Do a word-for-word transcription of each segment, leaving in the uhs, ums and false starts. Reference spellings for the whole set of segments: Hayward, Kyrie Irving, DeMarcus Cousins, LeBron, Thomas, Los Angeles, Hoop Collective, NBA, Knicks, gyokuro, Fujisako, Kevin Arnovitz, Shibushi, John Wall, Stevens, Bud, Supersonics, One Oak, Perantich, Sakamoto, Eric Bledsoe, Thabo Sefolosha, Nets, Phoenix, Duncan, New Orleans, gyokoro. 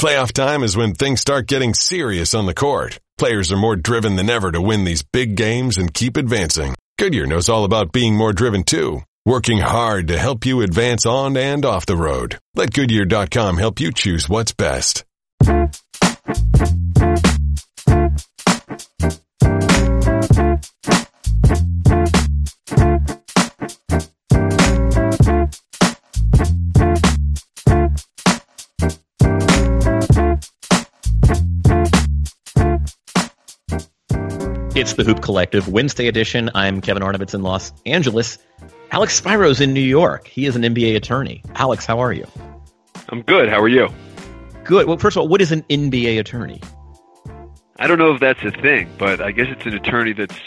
Playoff time is when things start getting serious on the court. Players are more driven than ever to win these big games and keep advancing. Goodyear knows all about being more driven too, working hard to help you advance on and off the road. Let Goodyear dot com help you choose what's best. It's the Hoop Collective Wednesday edition. I'm Kevin Arnovitz in Los Angeles. Alex Spiro's in New York. He is an N B A attorney. Alex, how are you? I'm good. How are you? Good. Well, first of all, what is an N B A attorney? I don't know if that's a thing, but I guess it's an attorney that's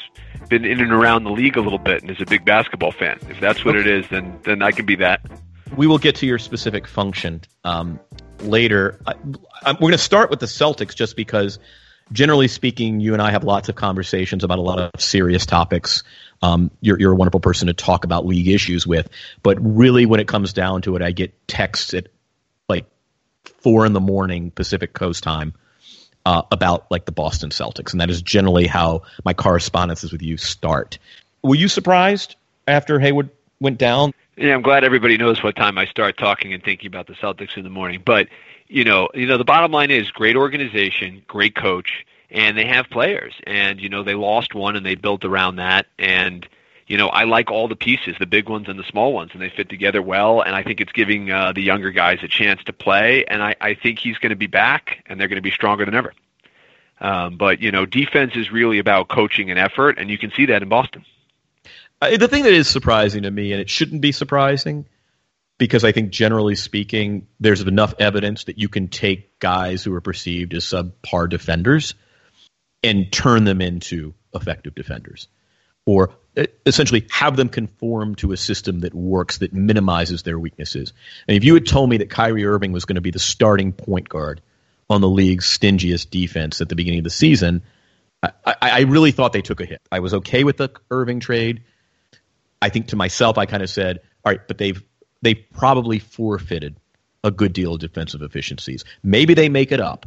been in and around the league a little bit and is a big basketball fan. If that's what okay. it is, then then I can be that. We will get to your specific function um, later. I, I, we're going to start with the Celtics just because, generally speaking, you and I have lots of conversations about a lot of serious topics. Um, you're, you're a wonderful person to talk about league issues with. But really, when it comes down to it, I get texts at like four in the morning Pacific Coast time uh, about like the Boston Celtics. And that is generally how my correspondences with you start. Were you surprised after Hayward went down? Yeah, I'm glad everybody knows what time I start talking and thinking about the Celtics in the morning. But You know, you know, the bottom line is great organization, great coach, and they have players. And, you know, they lost one and they built around that. And, you know, I like all the pieces, the big ones and the small ones, and they fit together well. And I think it's giving uh, the younger guys a chance to play. And I, I think he's going to be back and they're going to be stronger than ever. Um, but, you know, defense is really about coaching and effort. And you can see that in Boston. Uh, the thing that is surprising to me, and it shouldn't be surprising, because I think generally speaking, there's enough evidence that you can take guys who are perceived as subpar defenders and turn them into effective defenders, or essentially have them conform to a system that works, that minimizes their weaknesses. And if you had told me that Kyrie Irving was going to be the starting point guard on the league's stingiest defense at the beginning of the season, I, I, I really thought they took a hit. I was okay with the Irving trade. I think to myself, I kind of said, all right, but they've They probably forfeited a good deal of defensive efficiencies. Maybe they make it up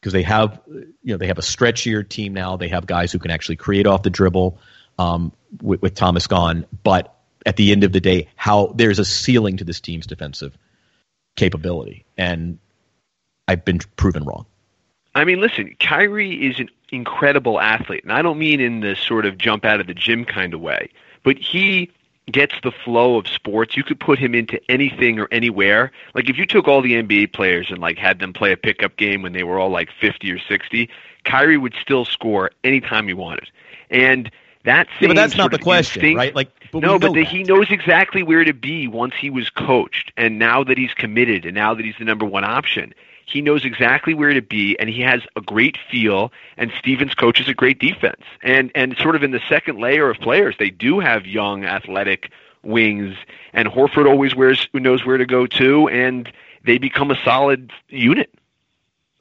because they have, you know, they have a stretchier team now. They have guys who can actually create off the dribble um, with, with Thomas gone. But at the end of the day, how there's a ceiling to this team's defensive capability, and I've been proven wrong. I mean, listen, Kyrie is an incredible athlete, and I don't mean in the sort of jump out of the gym kind of way, but he gets the flow of sports. You could put him into anything or anywhere. Like if you took all the N B A players and like had them play a pickup game when they were all like fifty or sixty, Kyrie would still score anytime he wanted. And that same yeah, but that's not the question, instinct, right? Like, but no, but the, he knows exactly where to be once he was coached. And now that he's committed and now that he's the number one option, he knows exactly where to be, and he has a great feel, and Stevens coaches a great defense. And and sort of in the second layer of players, they do have young, athletic wings, and Horford always wears knows where to go to, and they become a solid unit.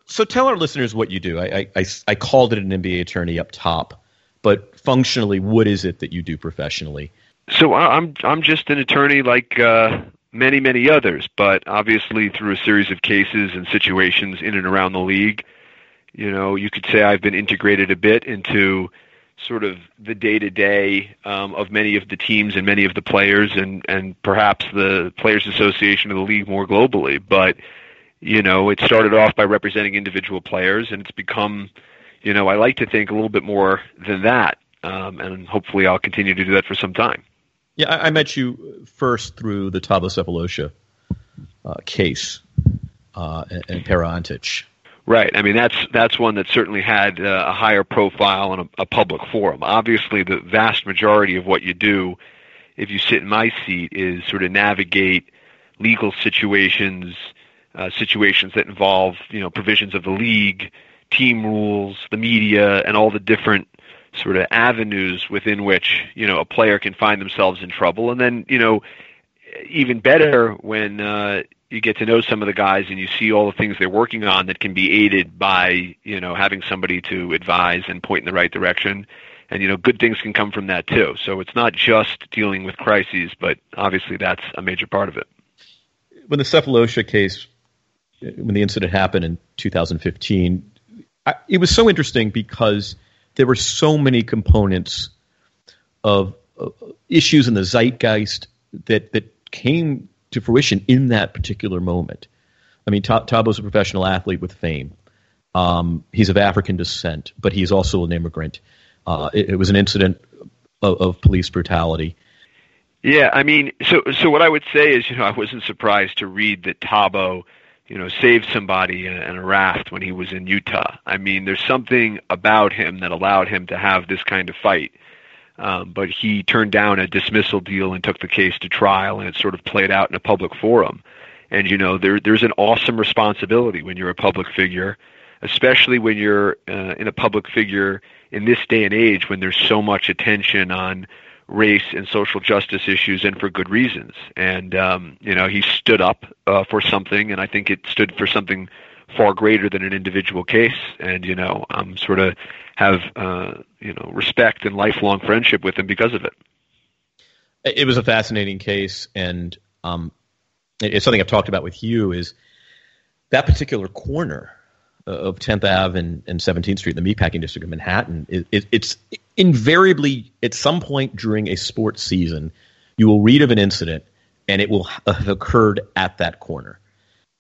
So tell our listeners what you do. I, I, I called it an N B A attorney up top, but functionally, what is it that you do professionally? So I'm I'm just an attorney like uh, – many, many others, but obviously through a series of cases and situations in and around the league, you know, you could say I've been integrated a bit into sort of the day-to-day um, of many of the teams and many of the players and, and perhaps the Players Association of the league more globally. But, you know, it started off by representing individual players, and it's become, you know, I like to think a little bit more than that, um, and hopefully I'll continue to do that for some time. Yeah, I, I met you first through the Thabo Sefolosha uh, case uh, and, and Perantich. Right. I mean, that's that's one that certainly had uh, a higher profile and a, a public forum. Obviously, the vast majority of what you do, if you sit in my seat, is sort of navigate legal situations, uh, situations that involve, you know, provisions of the league, team rules, the media, and all the different sort of avenues within which, you know, a player can find themselves in trouble. And then, you know, even better when uh, you get to know some of the guys and you see all the things they're working on that can be aided by, you know, having somebody to advise and point in the right direction. And, you know, good things can come from that too. So it's not just dealing with crises, but obviously that's a major part of it. When the Sefolosha case when the incident happened in two thousand fifteen, I, it was so interesting because there were so many components of uh, issues in the zeitgeist that that came to fruition in that particular moment. I mean, Tabo's a professional athlete with fame. Um, he's of African descent, but he's also an immigrant. Uh, it, it was an incident of, of police brutality. Yeah, I mean, so so what I would say is, you know, I wasn't surprised to read that Thabo, you know, saved somebody in, in a raft when he was in Utah. I mean, there's something about him that allowed him to have this kind of fight. Um, but he turned down a dismissal deal and took the case to trial, and it sort of played out in a public forum. And, you know, there there's an awesome responsibility when you're a public figure, especially when you're uh, in a public figure in this day and age when there's so much attention on race and social justice issues, and for good reasons. And, um, you know, he stood up uh, for something, and I think it stood for something far greater than an individual case. And, you know, I'm sort of have, uh, you know, respect and lifelong friendship with him because of it. It was a fascinating case, and um, it's something I've talked about with you, is that particular corner of tenth Avenue and, and seventeenth Street in the Meatpacking District of Manhattan, it, it, it's invariably, at some point during a sports season, you will read of an incident, and it will have occurred at that corner.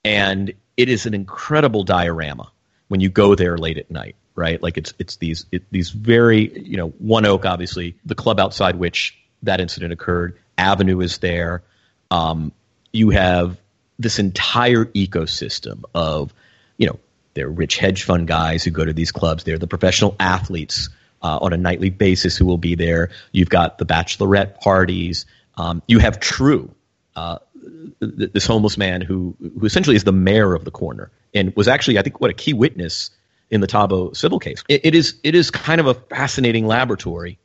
And it is an incredible diorama when you go there late at night, right? Like it's it's these it, these very, you know, One Oak, obviously, the club outside which that incident occurred, Avenue is there. Um, you have this entire ecosystem of, you know, they're rich hedge fund guys who go to these clubs. They're the professional athletes uh, on a nightly basis who will be there. You've got the bachelorette parties. Um, you have True, uh, th- this homeless man who who essentially is the mayor of the corner and was actually, I think, what a key witness in the Thabo civil case. It, it is it is kind of a fascinating laboratory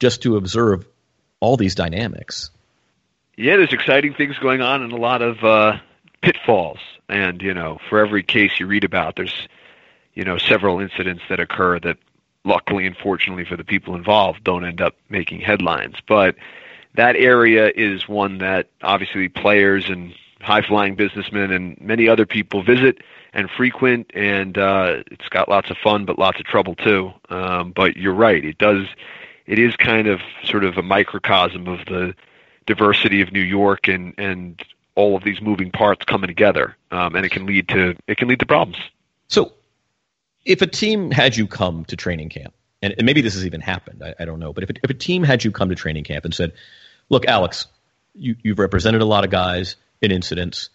just to observe all these dynamics. Yeah, there's exciting things going on and a lot of uh, pitfalls. And, you know, for every case you read about, there's, you know, several incidents that occur that luckily and fortunately for the people involved don't end up making headlines. But that area is one that obviously players and high-flying businessmen and many other people visit and frequent, and uh, it's got lots of fun but lots of trouble too. Um, but you're right, it does, it is kind of sort of a microcosm of the diversity of New York and, and all of these moving parts coming together, um, and it can lead to it can lead to problems. So if a team had you come to training camp, and, and maybe this has even happened, I, I don't know, but if, it, if a team had you come to training camp and said, look, Alex, you, you've represented a lot of guys in incidents.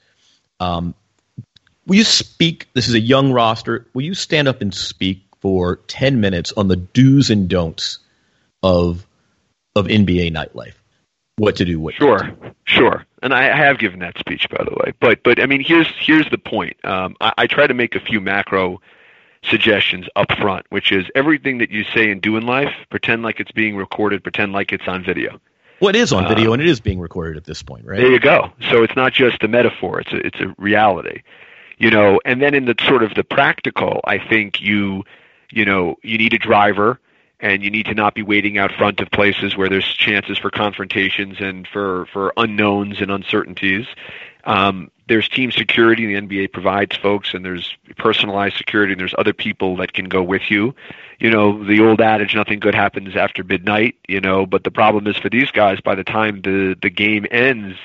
Um, will you speak, this is a young roster, will you stand up and speak for ten minutes on the do's and don'ts of of N B A nightlife? What to do, what sure, to do. Sure. And I have given that speech, by the way. But, but I mean, here's here's the point. Um, I, I try to make a few macro suggestions up front, which is everything that you say and do in life, pretend like it's being recorded, pretend like it's on video. Well, it is on video, um, and it is being recorded at this point, right? There you go. So it's not just a metaphor. It's a, it's a reality. You know, and then in the sort of the practical, I think you, you know, you need a driver. And you need to not be waiting out front of places where there's chances for confrontations and for, for unknowns and uncertainties. Um, there's team security the N B A provides folks, and there's personalized security, and there's other people that can go with you. You know, the old adage, nothing good happens after midnight, you know, but the problem is for these guys, by the time the, the game ends,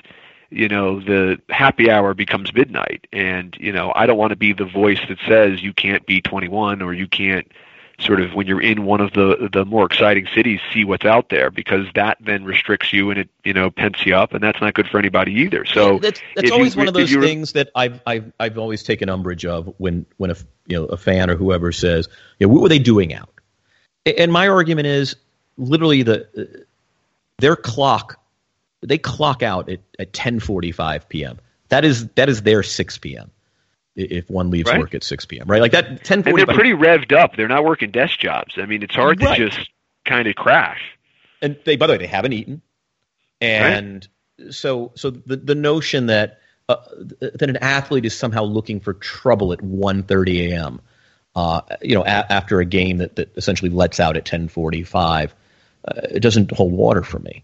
you know, the happy hour becomes midnight. And, you know, I don't want to be the voice that says you can't be twenty-one or you can't, sort of when you're in one of the, the more exciting cities, see what's out there, because that then restricts you and it, you know, pents you up, and that's not good for anybody either. So yeah, that's, that's always you, one of those things that I've, I've, I've always taken umbrage of when, when a, you know, a fan or whoever says, you know, what were they doing out? And my argument is literally the, their clock, they clock out at, at ten forty-five P M. That is, that is their six P M. If one leaves right. work at six P M, right? Like that ten forty. And they're pretty revved up. They're not working desk jobs. I mean, it's hard right. to just kind of crash. And they, by the way, they haven't eaten. And right. so, so the, the notion that, uh, that an athlete is somehow looking for trouble at one thirty A M, uh, you know, a- after a game that, that essentially lets out at ten forty-five, uh, it doesn't hold water for me.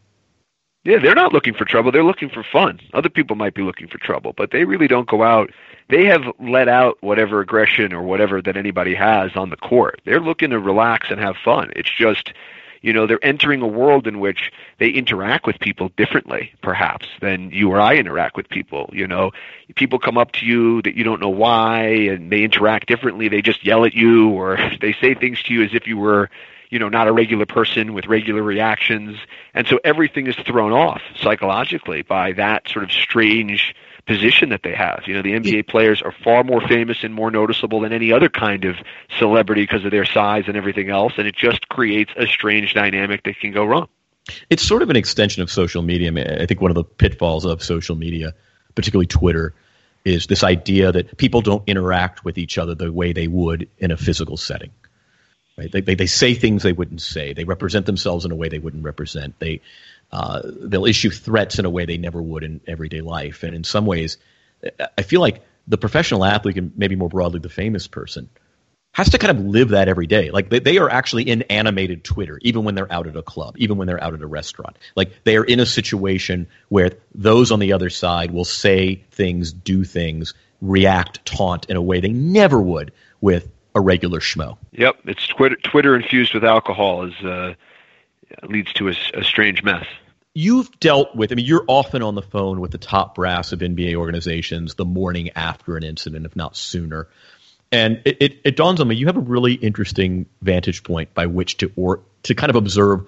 Yeah, they're not looking for trouble. They're looking for fun. Other people might be looking for trouble, but they really don't go out. They have let out whatever aggression or whatever that anybody has on the court. They're looking to relax and have fun. It's just, you know, they're entering a world in which they interact with people differently, perhaps, than you or I interact with people. You know, people come up to you that you don't know why, and they interact differently. They just yell at you, or they say things to you as if you were, you know, not a regular person with regular reactions. And so everything is thrown off psychologically by that sort of strange position that they have. You know, the N B A players are far more famous and more noticeable than any other kind of celebrity because of their size and everything else. And it just creates a strange dynamic that can go wrong. It's sort of an extension of social media. I mean, I think one of the pitfalls of social media, particularly Twitter, is this idea that people don't interact with each other the way they would in a physical setting. Right? They, they they say things they wouldn't say. They represent themselves in a way they wouldn't represent. They uh, they'll issue threats in a way they never would in everyday life. And in some ways, I feel like the professional athlete, and maybe more broadly the famous person, has to kind of live that every day. Like they, they are actually in animated Twitter, even when they're out at a club, even when they're out at a restaurant. Like they are in a situation where those on the other side will say things, do things, react, taunt in a way they never would with a regular schmo. Yep, it's Twitter, Twitter infused with alcohol is uh, leads to a, a strange mess. You've dealt with, I mean, you're often on the phone with the top brass of N B A organizations the morning after an incident, if not sooner. And it, it, it dawns on me, you have a really interesting vantage point by which to or to kind of observe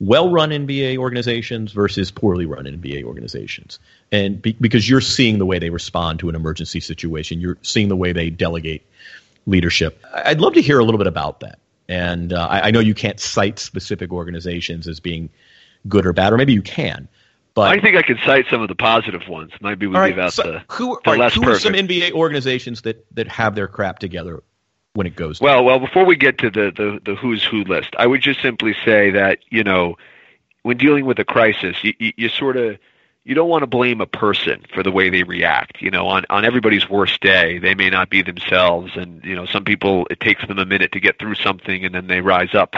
well-run N B A organizations versus poorly run N B A organizations. And be, because you're seeing the way they respond to an emergency situation, you're seeing the way they delegate leadership. I'd love to hear a little bit about that. And uh, I, I know you can't cite specific organizations as being good or bad, or maybe you can. But I think I could cite some of the positive ones. Maybe we leave out the less perfect. Who are some N B A organizations that, that have their crap together when it goes down? Well, well, before we get to the, the, the who's who list, I would just simply say that, you know, when dealing with a crisis, you, you, you sort of You don't want to blame a person for the way they react. You know, on, on everybody's worst day, they may not be themselves. And, you know, some people, it takes them a minute to get through something and then they rise up.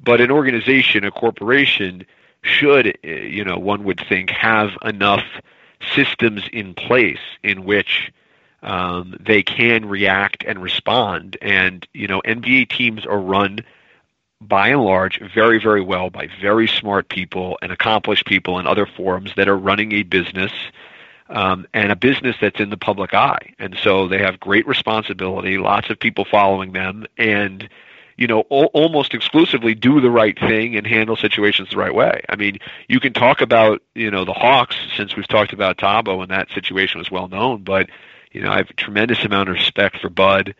But an organization, a corporation should, you know, one would think, have enough systems in place in which um, they can react and respond. And, you know, N B A teams are run by and large, very, very well by very smart people and accomplished people in other forums that are running a business um, and a business that's in the public eye. And so they have great responsibility, lots of people following them, and, you know, o- almost exclusively do the right thing and handle situations the right way. I mean, you can talk about, you know, the Hawks, since we've talked about Thabo, and that situation was well known, but, you know, I have a tremendous amount of respect for Bud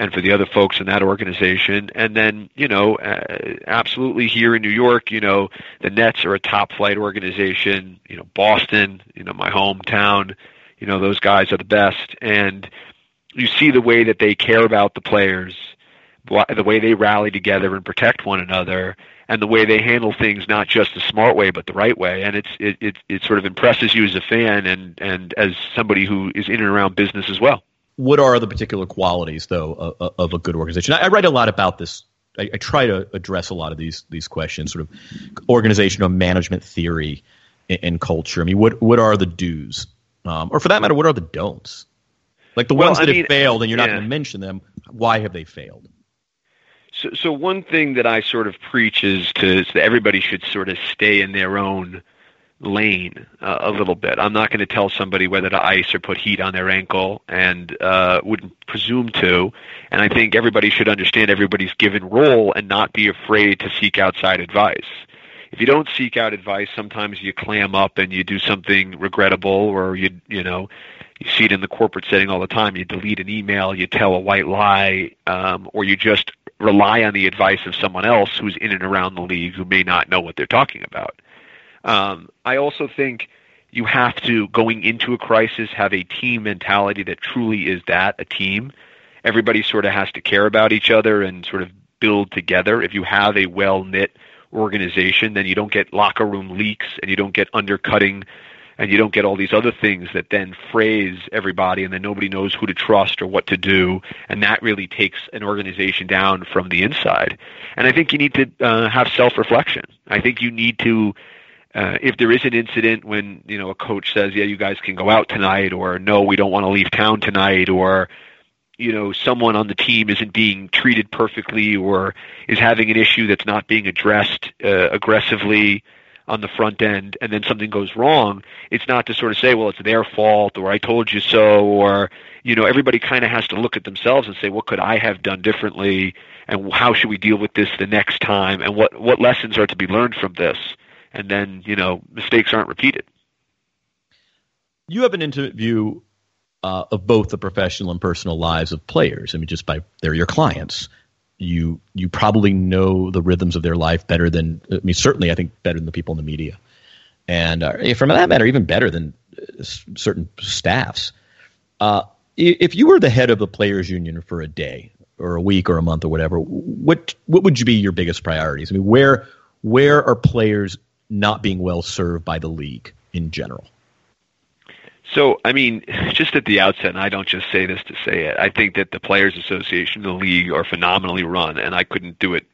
and for the other folks in that organization. And then, you know, uh, absolutely here in New York, you know, the Nets are a top flight organization, you know, Boston, you know, my hometown, you know, those guys are the best. And you see the way that they care about the players, the way they rally together and protect one another, and the way they handle things, not just the smart way, but the right way. And it's, it, it, it sort of impresses you as a fan and, and as somebody who is in and around business as well. What are the particular qualities, though, of, of a good organization? I, I write a lot about this. I, I try to address a lot of these these questions, sort of organizational management theory and, and culture. I mean, what what are the do's? Um, or for that matter, what are the don'ts? Like the well, ones that I mean, have failed, and you're yeah. not going to mention them, why have they failed? So, so one thing that I sort of preach is, to, is that everybody should sort of stay in their own lane uh, a little bit. I'm not going to tell somebody whether to ice or put heat on their ankle, and uh, wouldn't presume to. And I think everybody should understand everybody's given role and not be afraid to seek outside advice. If you don't seek out advice, sometimes you clam up and you do something regrettable, or you you know, you see it in the corporate setting all the time. You delete an email, you tell a white lie, um, or you just rely on the advice of someone else who's in and around the league who may not know what they're talking about. Um, I also think you have to, going into a crisis, have a team mentality that truly is that, a team. Everybody sort of has to care about each other and sort of build together. If you have a well-knit organization, then you don't get locker room leaks and you don't get undercutting and you don't get all these other things that then frays everybody and then nobody knows who to trust or what to do. And that really takes an organization down from the inside. And I think you need to uh, have self-reflection. I think you need to Uh, if there is an incident when, you know, a coach says, yeah, you guys can go out tonight, or no, we don't want to leave town tonight, or, you know, someone on the team isn't being treated perfectly or is having an issue that's not being addressed uh, aggressively on the front end, and then something goes wrong, it's not to sort of say, well, it's their fault, or I told you so, or, you know, everybody kind of has to look at themselves and say, what could I have done differently, and how should we deal with this the next time, and what, what lessons are to be learned from this? And then, you know, mistakes aren't repeated. You have an intimate view uh, of both the professional and personal lives of players. I mean, just by they're your clients. You you probably know the rhythms of their life better than, I mean, certainly I think better than the people in the media. And uh, from that matter, even better than uh, certain staffs. Uh, if you were the head of the players union for a day or a week or a month or whatever, what what would be your biggest priorities? I mean, where where are players not being well served by the league in general? So, I mean, just at the outset, and I don't just say this to say it, I think that the Players Association and the league are phenomenally run, and I couldn't do it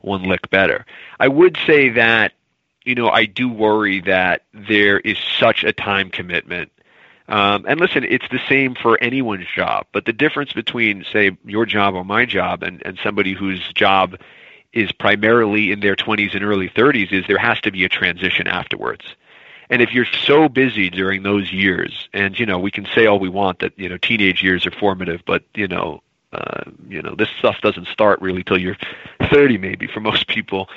one lick better. I would say that, you know, I do worry that there is such a time commitment. Um, and listen, it's the same for anyone's job, but the difference between, say, your job or my job and, and somebody whose job is primarily in their twenties and early thirties is there has to be a transition afterwards. And if you're so busy during those years, and, you know, we can say all we want that, you know, teenage years are formative, but, you know, uh, you know, this stuff doesn't start really till you're thirty, maybe, for most people.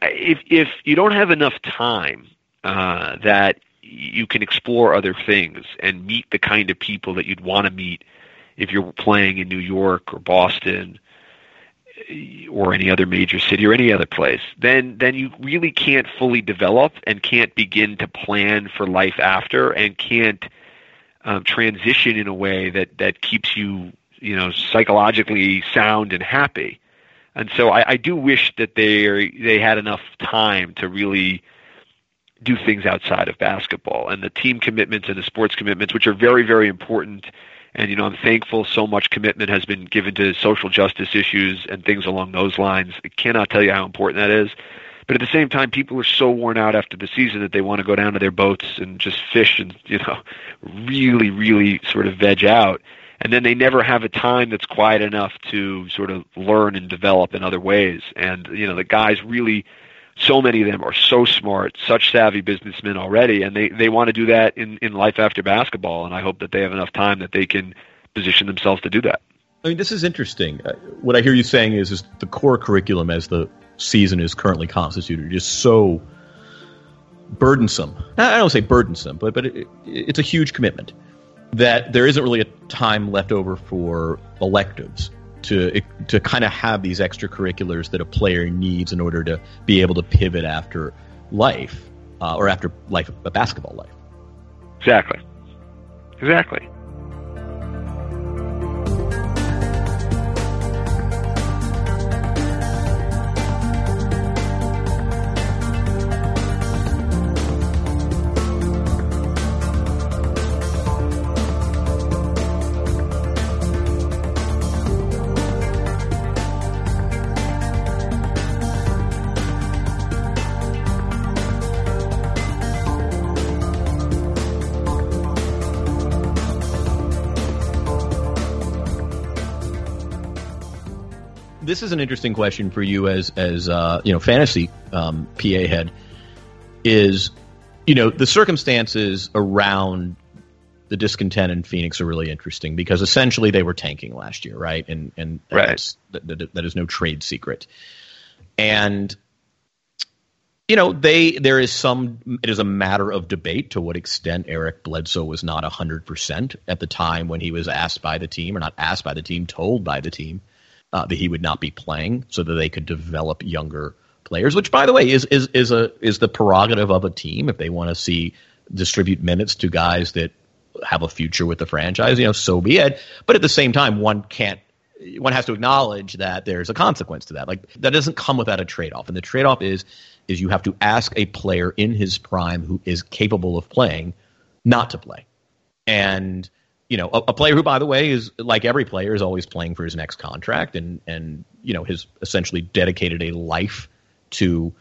If if you don't have enough time uh, that you can explore other things and meet the kind of people that you'd want to meet if you're playing in New York or Boston or any other major city or any other place, then then you really can't fully develop and can't begin to plan for life after and can't um, transition in a way that, that keeps you, you know, psychologically sound and happy. And so I, I do wish that they are, they had enough time to really do things outside of basketball. And the team commitments and the sports commitments, which are very, very important. And, you know, I'm thankful so much commitment has been given to social justice issues and things along those lines. I cannot tell you how important that is. But at the same time, people are so worn out after the season that they want to go down to their boats and just fish and, you know, really, really sort of veg out. And then they never have a time that's quiet enough to sort of learn and develop in other ways. And, you know, the guys really, so many of them are so smart, such savvy businessmen already, and they, they want to do that in, in life after basketball, and I hope that they have enough time that they can position themselves to do that. I mean, this is interesting. Uh, what I hear you saying is, is the core curriculum as the season is currently constituted is so burdensome. I don't say burdensome, but, but it, it's a huge commitment that there isn't really a time left over for electives. To to kind of have these extracurriculars that a player needs in order to be able to pivot after life, uh, or after life, a basketball life. Exactly. Exactly. This is an interesting question for you as as uh, you know, fantasy um, P A head. Is, you know, the circumstances around the discontent in Phoenix are really interesting because essentially they were tanking last year, right? And and right. That's, that, that is no trade secret. And you know, they there is some it is a matter of debate to what extent Eric Bledsoe was not a hundred percent at the time when he was asked by the team, or not asked by the team, told by the team. Uh, that he would not be playing, so that they could develop younger players, which, by the way, is is is a is the prerogative of a team if they want to see distribute minutes to guys that have a future with the franchise. You know, so be it. But at the same time, one can't one has to acknowledge that there's a consequence to that. Like, that doesn't come without a trade off, and the trade off is is you have to ask a player in his prime who is capable of playing not to play, and. You know, a, a player who, by the way, is like every player is always playing for his next contract, and and you know, has essentially dedicated a life to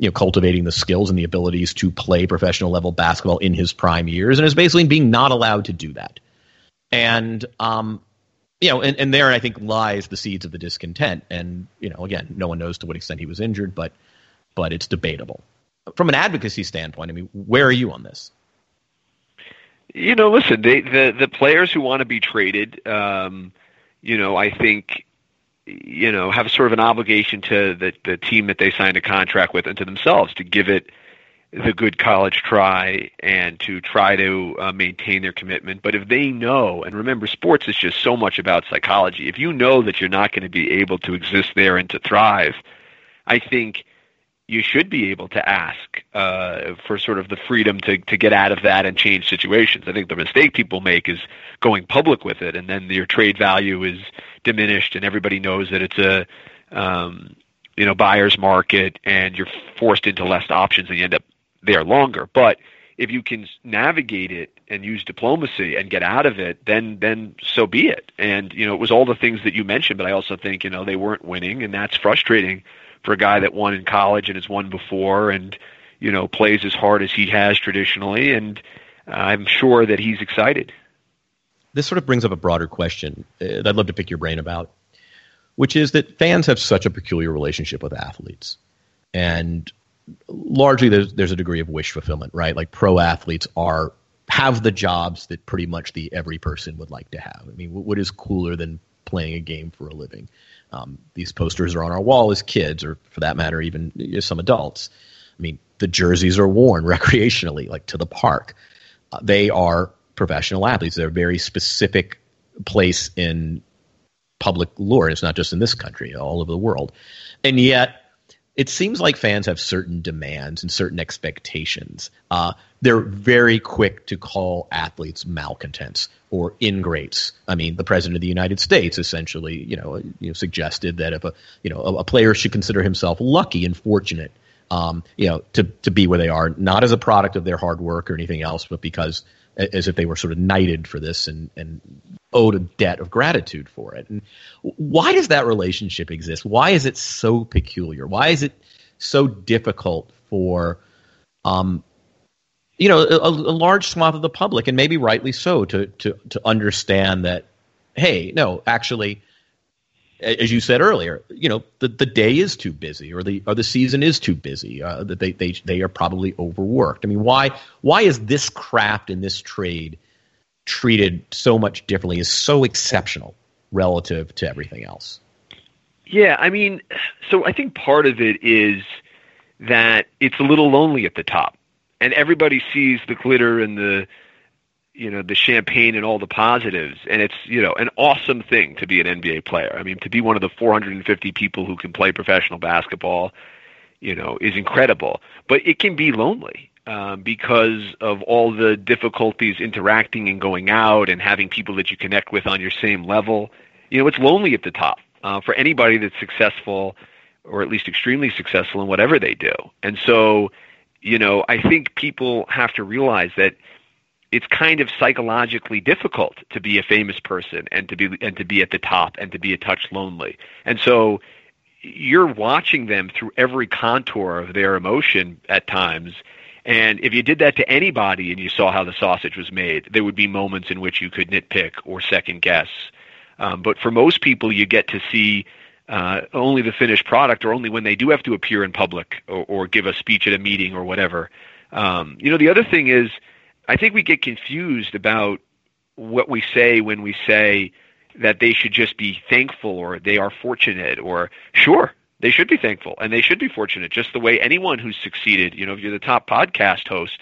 you know, cultivating the skills and the abilities to play professional level basketball in his prime years, and is basically being not allowed to do that. And, um, you know, and, and there, I think, lies the seeds of the discontent. And, you know, again, no one knows to what extent he was injured, but but it's debatable. From an advocacy standpoint, I mean, where are you on this? You know, listen, they, the, the players who want to be traded, um, you know, I think, you know, have sort of an obligation to the, the team that they signed a contract with and to themselves to give it the good college try and to try to uh, maintain their commitment. But if they know, and remember, sports is just so much about psychology. If you know that you're not going to be able to exist there and to thrive, I think you should be able to ask uh, for sort of the freedom to, to get out of that and change situations. I think the mistake people make is going public with it, and then your trade value is diminished, and everybody knows that it's a um, you know buyer's market, and you're forced into less options, and you end up there longer. But if you can navigate it and use diplomacy and get out of it, then then so be it. And you know it was all the things that you mentioned, but I also think you know they weren't winning, and that's frustrating for a guy that won in college and has won before and, you know, plays as hard as he has traditionally. And uh, I'm sure that he's excited. This sort of brings up a broader question that I'd love to pick your brain about, which is that fans have such a peculiar relationship with athletes. And largely there's, there's a degree of wish fulfillment, right? Like pro athletes are have the jobs that pretty much the every person would like to have. I mean, what is cooler than playing a game for a living? Um, these posters are on our wall as kids, or for that matter, even you know, some adults. I mean, the jerseys are worn recreationally, like to the park. Uh, they are professional athletes. They're a very specific place in public lore. It's not just in this country, all over the world. And yet, it seems like fans have certain demands and certain expectations. Uh, they're very quick to call athletes malcontents or ingrates. I mean, the president of the United States essentially, you know, you know suggested that if a you know a, a player should consider himself lucky and fortunate, um, you know, to to be where they are, not as a product of their hard work or anything else, but because as if they were sort of knighted for this and and owed a debt of gratitude for it. And why does that relationship exist? Why is it so peculiar? Why is it so difficult for, um, you know, a, a large swath of the public, and maybe rightly so, to, to, to understand that, hey, no, actually, as you said earlier, you know, the, the day is too busy, or the or the season is too busy, uh, that they, they they are probably overworked. I mean, why why is this craft and this trade treated so much differently, is so exceptional relative to everything else? Yeah, I mean, so I think part of it is that it's a little lonely at the top, and everybody sees the glitter and the, you know, the champagne and all the positives, and it's, you know, an awesome thing to be an N B A player. I mean, to be one of the four hundred fifty people who can play professional basketball, you know, is incredible, but it can be lonely. Um, because of all the difficulties interacting and going out and having people that you connect with on your same level. You know, it's lonely at the top uh, for anybody that's successful, or at least extremely successful in whatever they do. And so, you know, I think people have to realize that it's kind of psychologically difficult to be a famous person and to be and to be at the top and to be a touch lonely. And so you're watching them through every contour of their emotion at times. And if you did that to anybody and you saw how the sausage was made, there would be moments in which you could nitpick or second guess. Um, but for most people, you get to see uh, only the finished product, or only when they do have to appear in public or, or give a speech at a meeting or whatever. Um, you know, the other thing is, I think we get confused about what we say when we say that they should just be thankful, or they are fortunate, or sure, they should be thankful and they should be fortunate, just the way anyone who's succeeded. You know, if you're the top podcast host,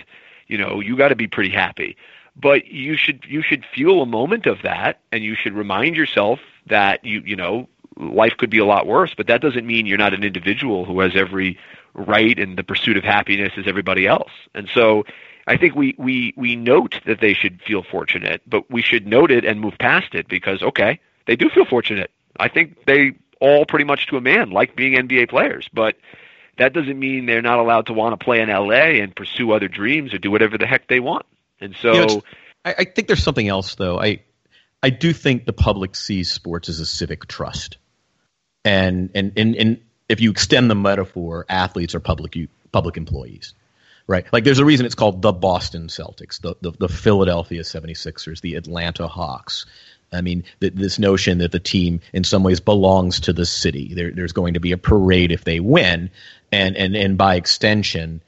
you know, you got to be pretty happy. But you should you should fuel a moment of that, and you should remind yourself that you you know life could be a lot worse. But that doesn't mean you're not an individual who has every right in the pursuit of happiness as everybody else. And so I think we we we note that they should feel fortunate, but we should note it and move past it, because okay, they do feel fortunate. I think they all pretty much to a man like being N B A players, but that doesn't mean they're not allowed to want to play in L A and pursue other dreams or do whatever the heck they want. And so you know, I, I think there's something else though. I, I do think the public sees sports as a civic trust. And, and, and, and if you extend the metaphor, athletes are public, public employees, right? Like, there's a reason it's called the Boston Celtics, the the, the Philadelphia seventy-sixers, the Atlanta Hawks. I mean, th- this notion that the team in some ways belongs to the city. There, there's going to be a parade if they win, and and and by extension,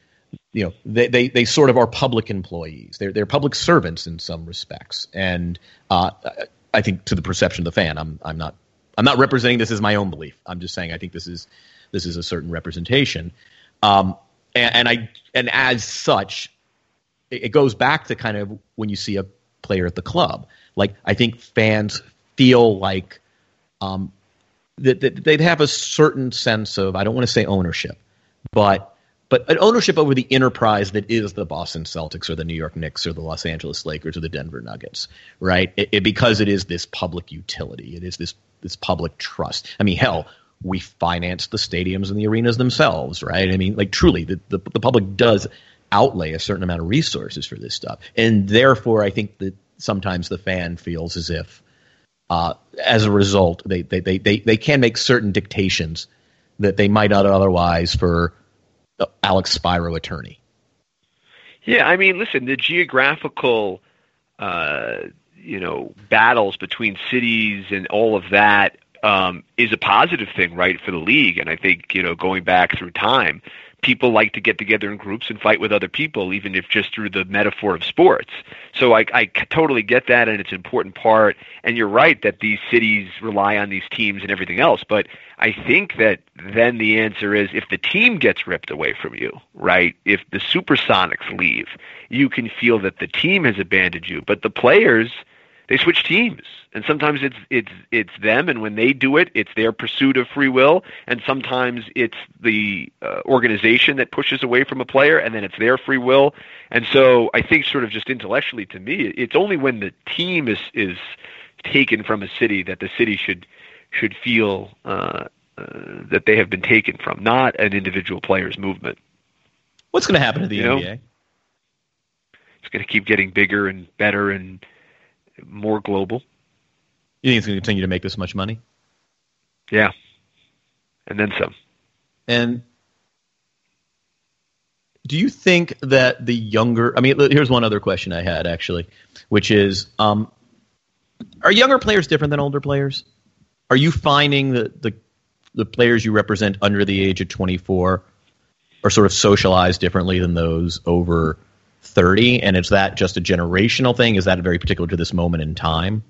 you know, they, they, they sort of are public employees. They're they're public servants in some respects, and uh, I think to the perception of the fan, I'm I'm not I'm not representing this as my own belief. I'm just saying I think this is this is a certain representation, um, and, and I and as such, it, it goes back to kind of when you see a player at the club. Like, I think fans feel like um, that, that they'd have a certain sense of, I don't want to say ownership, but but an ownership over the enterprise that is the Boston Celtics or the New York Knicks or the Los Angeles Lakers or the Denver Nuggets, right? It, it, because it is this public utility. It is this this public trust. I mean, hell, we finance the stadiums and the arenas themselves, right? I mean, like, truly, the, the, the public does outlay a certain amount of resources for this stuff. And therefore, I think that sometimes the fan feels as if, uh, as a result, they, they they they they can make certain dictations that they might not otherwise for the Alex Spiro attorney. Yeah, I mean, listen, the geographical, uh, you know, battles between cities and all of that um, is a positive thing, right, for the league. And I think, you know, going back through time, people like to get together in groups and fight with other people, even if just through the metaphor of sports. So I, I totally get that, and it's an important part. And you're right that these cities rely on these teams and everything else. But I think that then the answer is, if the team gets ripped away from you, right, if the Supersonics leave, you can feel that the team has abandoned you. But the players, they switch teams, and sometimes it's it's it's them, and when they do it, it's their pursuit of free will, and sometimes it's the uh, organization that pushes away from a player, and then it's their free will. And so I think sort of just intellectually, to me, it's only when the team is, is taken from a city that the city should should feel uh, uh, that they have been taken from, not an individual player's movement. What's going to happen to the you N B A? Know? It's going to keep getting bigger and better and more global. You think it's going to continue to make this much money? Yeah. And then some. And do you think that the younger... I mean, here's one other question I had, actually, which is, um, are younger players different than older players? Are you finding that the, the players you represent under the age of twenty-four are sort of socialized differently than those over thirty, and is that just a generational thing? Is that very particular to this moment in time?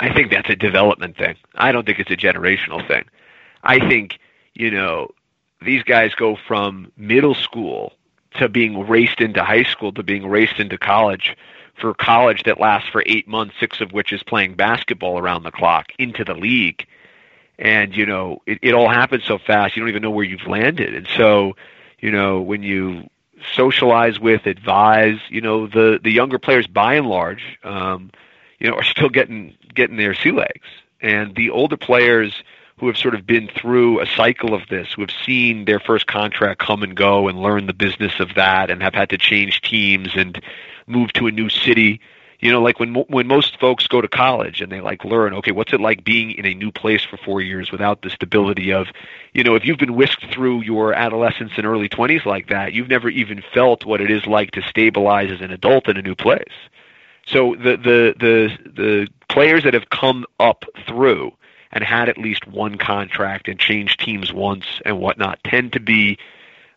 I think that's a development thing. I don't think it's a generational thing. I think, you know, these guys go from middle school to being raced into high school to being raced into college, for college that lasts for eight months, six of which is playing basketball around the clock, into the league. And, you know, it, it all happens so fast, you don't even know where you've landed. And so, you know, when you socialize with, advise, you know, the, the younger players by and large, um, you know, are still getting getting their sea legs. And the older players who have sort of been through a cycle of this, who have seen their first contract come and go and learn the business of that and have had to change teams and move to a new city, you know, like when when most folks go to college and they like learn, okay, what's it like being in a new place for four years without the stability of, you know, if you've been whisked through your adolescence and early twenties like that, you've never even felt what it is like to stabilize as an adult in a new place. So the the the the players that have come up through and had at least one contract and changed teams once and whatnot tend to be,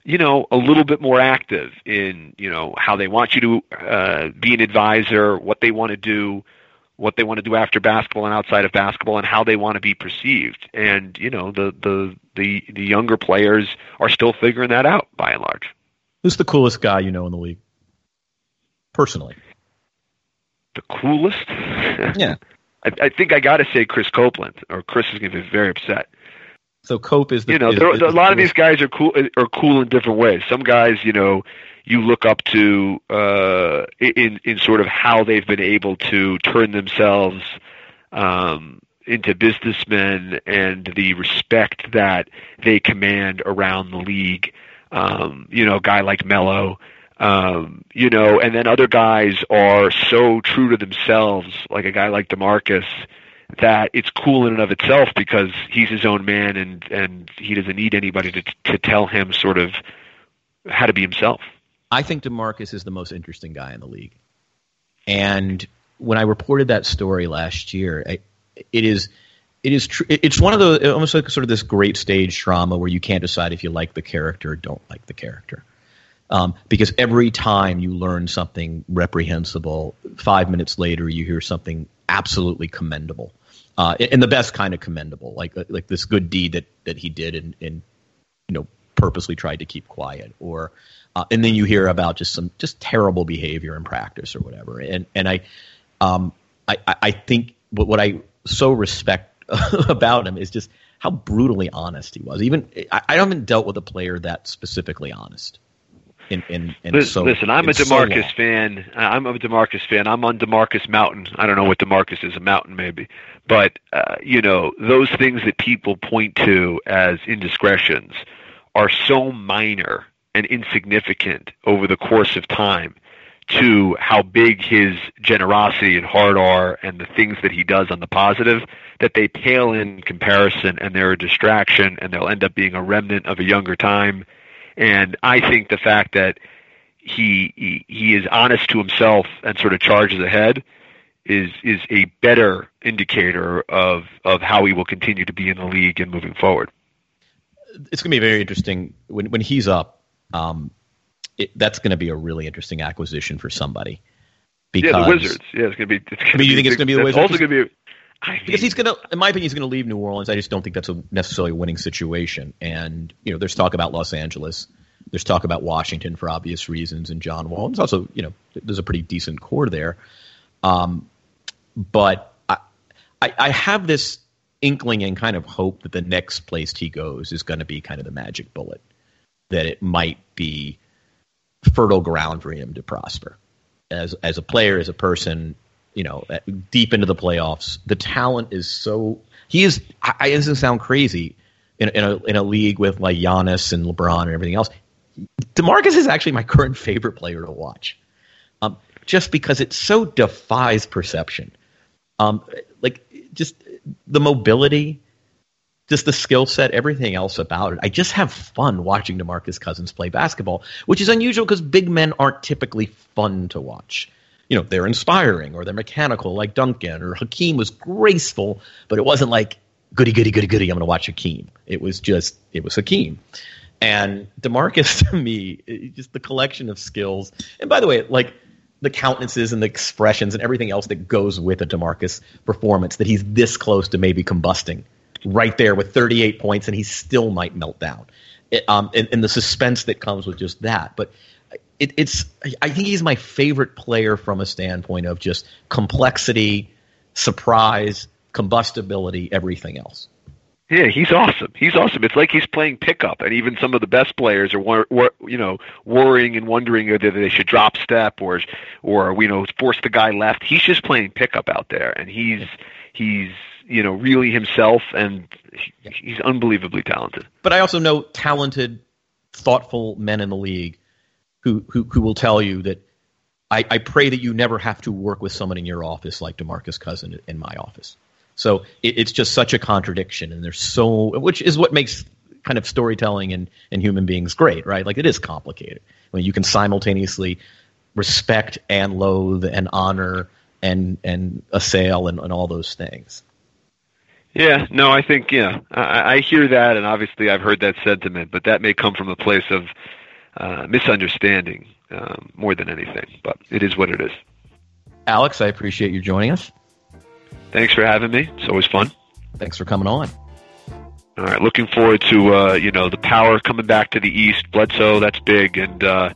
you know, a little bit more active in, you know, how they want you to uh, be an advisor, what they want to do, what they want to do after basketball and outside of basketball, and how they want to be perceived. And, you know, the the the, the younger players are still figuring that out by and large. Who's the coolest guy you know in the league, personally? The coolest? Yeah. I, I think I got to say Chris Copeland, or Chris is going to be very upset. So Cope is the, you know, there, is, is a lot the of these guys are cool are cool in different ways. Some guys, you know, you look up to uh, in in sort of how they've been able to turn themselves um, into businessmen and the respect that they command around the league. Um, you know, a guy like Mello. Um, you know, and then other guys are so true to themselves, like a guy like DeMarcus, that it's cool in and of itself because he's his own man and, and he doesn't need anybody to to tell him sort of how to be himself. I think DeMarcus is the most interesting guy in the league. And when I reported that story last year, I, it is it is tr- it's one of the almost like sort of this great stage drama where you can't decide if you like the character or don't like the character. Um, because every time you learn something reprehensible, five minutes later you hear something absolutely commendable, uh, and the best kind of commendable, like like this good deed that that he did and, and you know purposely tried to keep quiet, or uh, and then you hear about just some just terrible behavior in practice or whatever. And and I um, I I think what what I so respect about him is just how brutally honest he was. Even I, I haven't dealt with a player that specifically honest. In, in, in listen, so, listen, I'm a DeMarcus so fan. I'm a DeMarcus fan. I'm on DeMarcus Mountain. I don't know what DeMarcus is, a mountain maybe. But, uh, you know, those things that people point to as indiscretions are so minor and insignificant over the course of time to how big his generosity and heart are and the things that he does on the positive, that they pale in comparison and they're a distraction and they'll end up being a remnant of a younger time. And I think the fact that he, he he is honest to himself and sort of charges ahead is is a better indicator of, of how he will continue to be in the league and moving forward. It's going to be very interesting. When when he's up, um, it, that's going to be a really interesting acquisition for somebody. Because, yeah, the Wizards. Yeah, it's going to be – I mean, you think it's going to be the Wizards? Also going to be I mean, because he's going to, in my opinion, he's going to leave New Orleans. I just don't think that's a necessarily a winning situation. And, you know, there's talk about Los Angeles. There's talk about Washington for obvious reasons. And John Wall. There's also, you know, there's a pretty decent core there. Um, but I, I, I have this inkling and kind of hope that the next place he goes is going to be kind of the magic bullet, that it might be fertile ground for him to prosper as as a player, as a person. You know, deep into the playoffs, the talent is so he is. I, I doesn't sound crazy in, in a in a league with like Giannis and LeBron and everything else. DeMarcus is actually my current favorite player to watch, um, just because it so defies perception. Um, like just the mobility, just the skill set, everything else about it. I just have fun watching DeMarcus Cousins play basketball, which is unusual because big men aren't typically fun to watch. You know, they're inspiring or they're mechanical like Duncan, or Hakeem was graceful, but it wasn't like goody, goody, goody, goody, I'm going to watch Hakeem. It was just, it was Hakeem. And DeMarcus, to me, it, just the collection of skills. And by the way, like the countenances and the expressions and everything else that goes with a DeMarcus performance, that he's this close to maybe combusting right there with thirty-eight points and he still might melt down. It, um, and, and the suspense that comes with just that. But It, it's. I think he's my favorite player from a standpoint of just complexity, surprise, combustibility, everything else. Yeah, he's awesome. He's awesome. It's like he's playing pickup, and even some of the best players are, wor- wor- you know, worrying and wondering whether they should drop step or, or you know, force the guy left. He's just playing pickup out there, and he's he's you know really himself, and he, he's unbelievably talented. But I also know talented, thoughtful men in the league. Who, who who will tell you that I, I pray that you never have to work with someone in your office like DeMarcus Cousins in my office. So it, it's just such a contradiction, and there's so which is what makes kind of storytelling and, and human beings great, right? Like it is complicated. I mean, you can simultaneously respect and loathe and honor and and assail and, and all those things. Yeah, no, I think yeah, I, I hear that, and obviously I've heard that sentiment, but that may come from a place of Uh, misunderstanding um, more than anything, but it is what it is. Alex, I appreciate you joining us. Thanks for having me. It's always fun. Thanks for coming on. All right, looking forward to uh, you know the power coming back to the East. Bledsoe, that's big, and uh,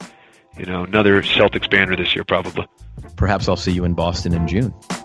you know another Celtics banner this year probably. Perhaps I'll see you in Boston in June.